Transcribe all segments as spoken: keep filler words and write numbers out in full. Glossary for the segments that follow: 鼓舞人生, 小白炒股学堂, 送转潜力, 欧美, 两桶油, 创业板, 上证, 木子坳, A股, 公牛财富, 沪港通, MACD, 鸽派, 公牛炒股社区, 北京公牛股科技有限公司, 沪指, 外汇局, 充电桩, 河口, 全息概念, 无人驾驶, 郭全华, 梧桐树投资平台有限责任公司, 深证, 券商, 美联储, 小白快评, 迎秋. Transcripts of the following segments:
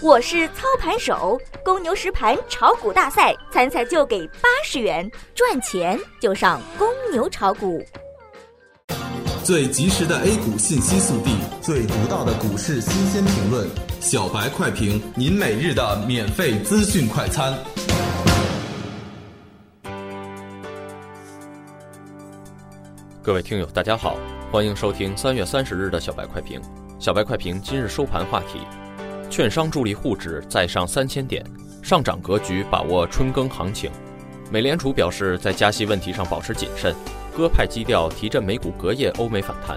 我是操盘手，公牛实盘炒股大赛，参赛就给八十元，赚钱就上公牛炒股。最及时的 A 股信息速递，最独到的股市新鲜评论，小白快评，您每日的免费资讯快餐。各位听友，大家好，欢迎收听三月三十日的小白快评。小白快评今日收盘话题：券商助力沪指再上三千点，上涨格局把握春耕行情。美联储表示，在加息问题上保持谨慎，鸽派基调提振美股隔夜欧美反弹。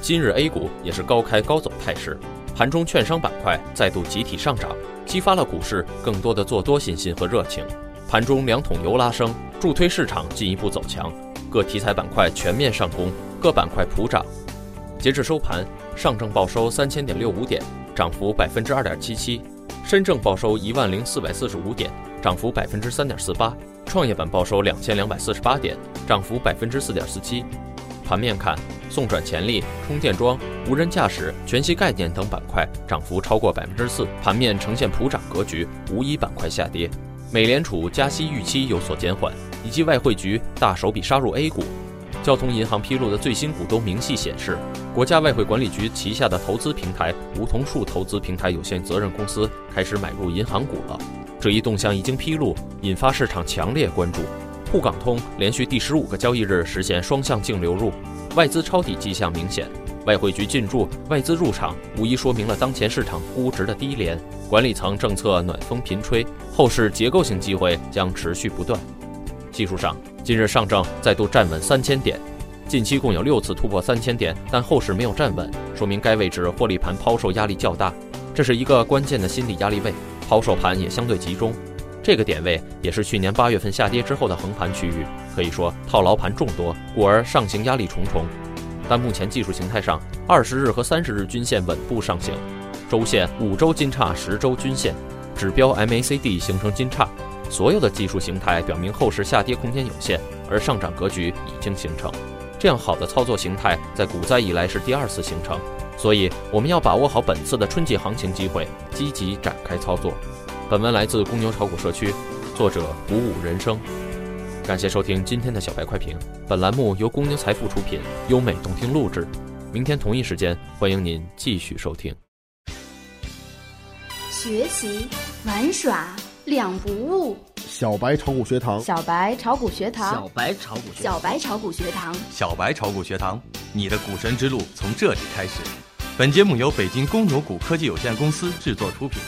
今日 A 股也是高开高走态势，盘中券商板块再度集体上涨，激发了股市更多的做多信心和热情。盘中两桶油拉升，助推市场进一步走强。各题材板块全面上攻，各板块普涨。截至收盘，上证报收三千点六五点，涨幅百分之二点七七；深证报收一万零四百四十五点，涨幅百分之三点四八；创业板报收两千两百四十八点，涨幅百分之四点四七。盘面看，送转潜力、充电桩、无人驾驶、全息概念等板块涨幅超过百分之四，盘面呈现普涨格局，无一板块下跌。美联储加息预期有所减缓，以及外汇局大手笔杀入 A 股。交通银行披露的最新股东明细显示，国家外汇管理局旗下的投资平台梧桐树投资平台有限责任公司开始买入银行股了。这一动向一经披露，引发市场强烈关注。沪港通连续第十五个交易日实现双向净流入，外资抄底迹象明显。外汇局进驻、外资入场，无疑说明了当前市场估值的低廉，管理层政策暖风频吹，后市结构性机会将持续不断。技术上，今日上证再度站稳三千点，近期共有六次突破三千点，但后市没有站稳，说明该位置获利盘抛售压力较大，这是一个关键的心理压力位，抛售盘也相对集中。这个点位也是去年八月份下跌之后的横盘区域，可以说套牢盘众多，故而上行压力重重。但目前技术形态上，二十日和三十日均线稳步上行，周线五周金叉十周均线指标 M A C D 形成金叉，所有的技术形态表明后市下跌空间有限，而上涨格局已经形成。这样好的操作形态在股灾以来是第二次形成，所以我们要把握好本次的春季行情机会，积极展开操作。本文来自公牛炒股社区，作者鼓舞人生。感谢收听今天的小白快评，本栏目由公牛财富出品，优美动听录制。明天同一时间，欢迎您继续收听。学习、玩耍两不误。小白炒股学堂，小白炒股学堂，小白炒股，小白炒股学堂，小白炒股学堂，你的股神之路从这里开始。本节目由北京公牛股科技有限公司制作出品。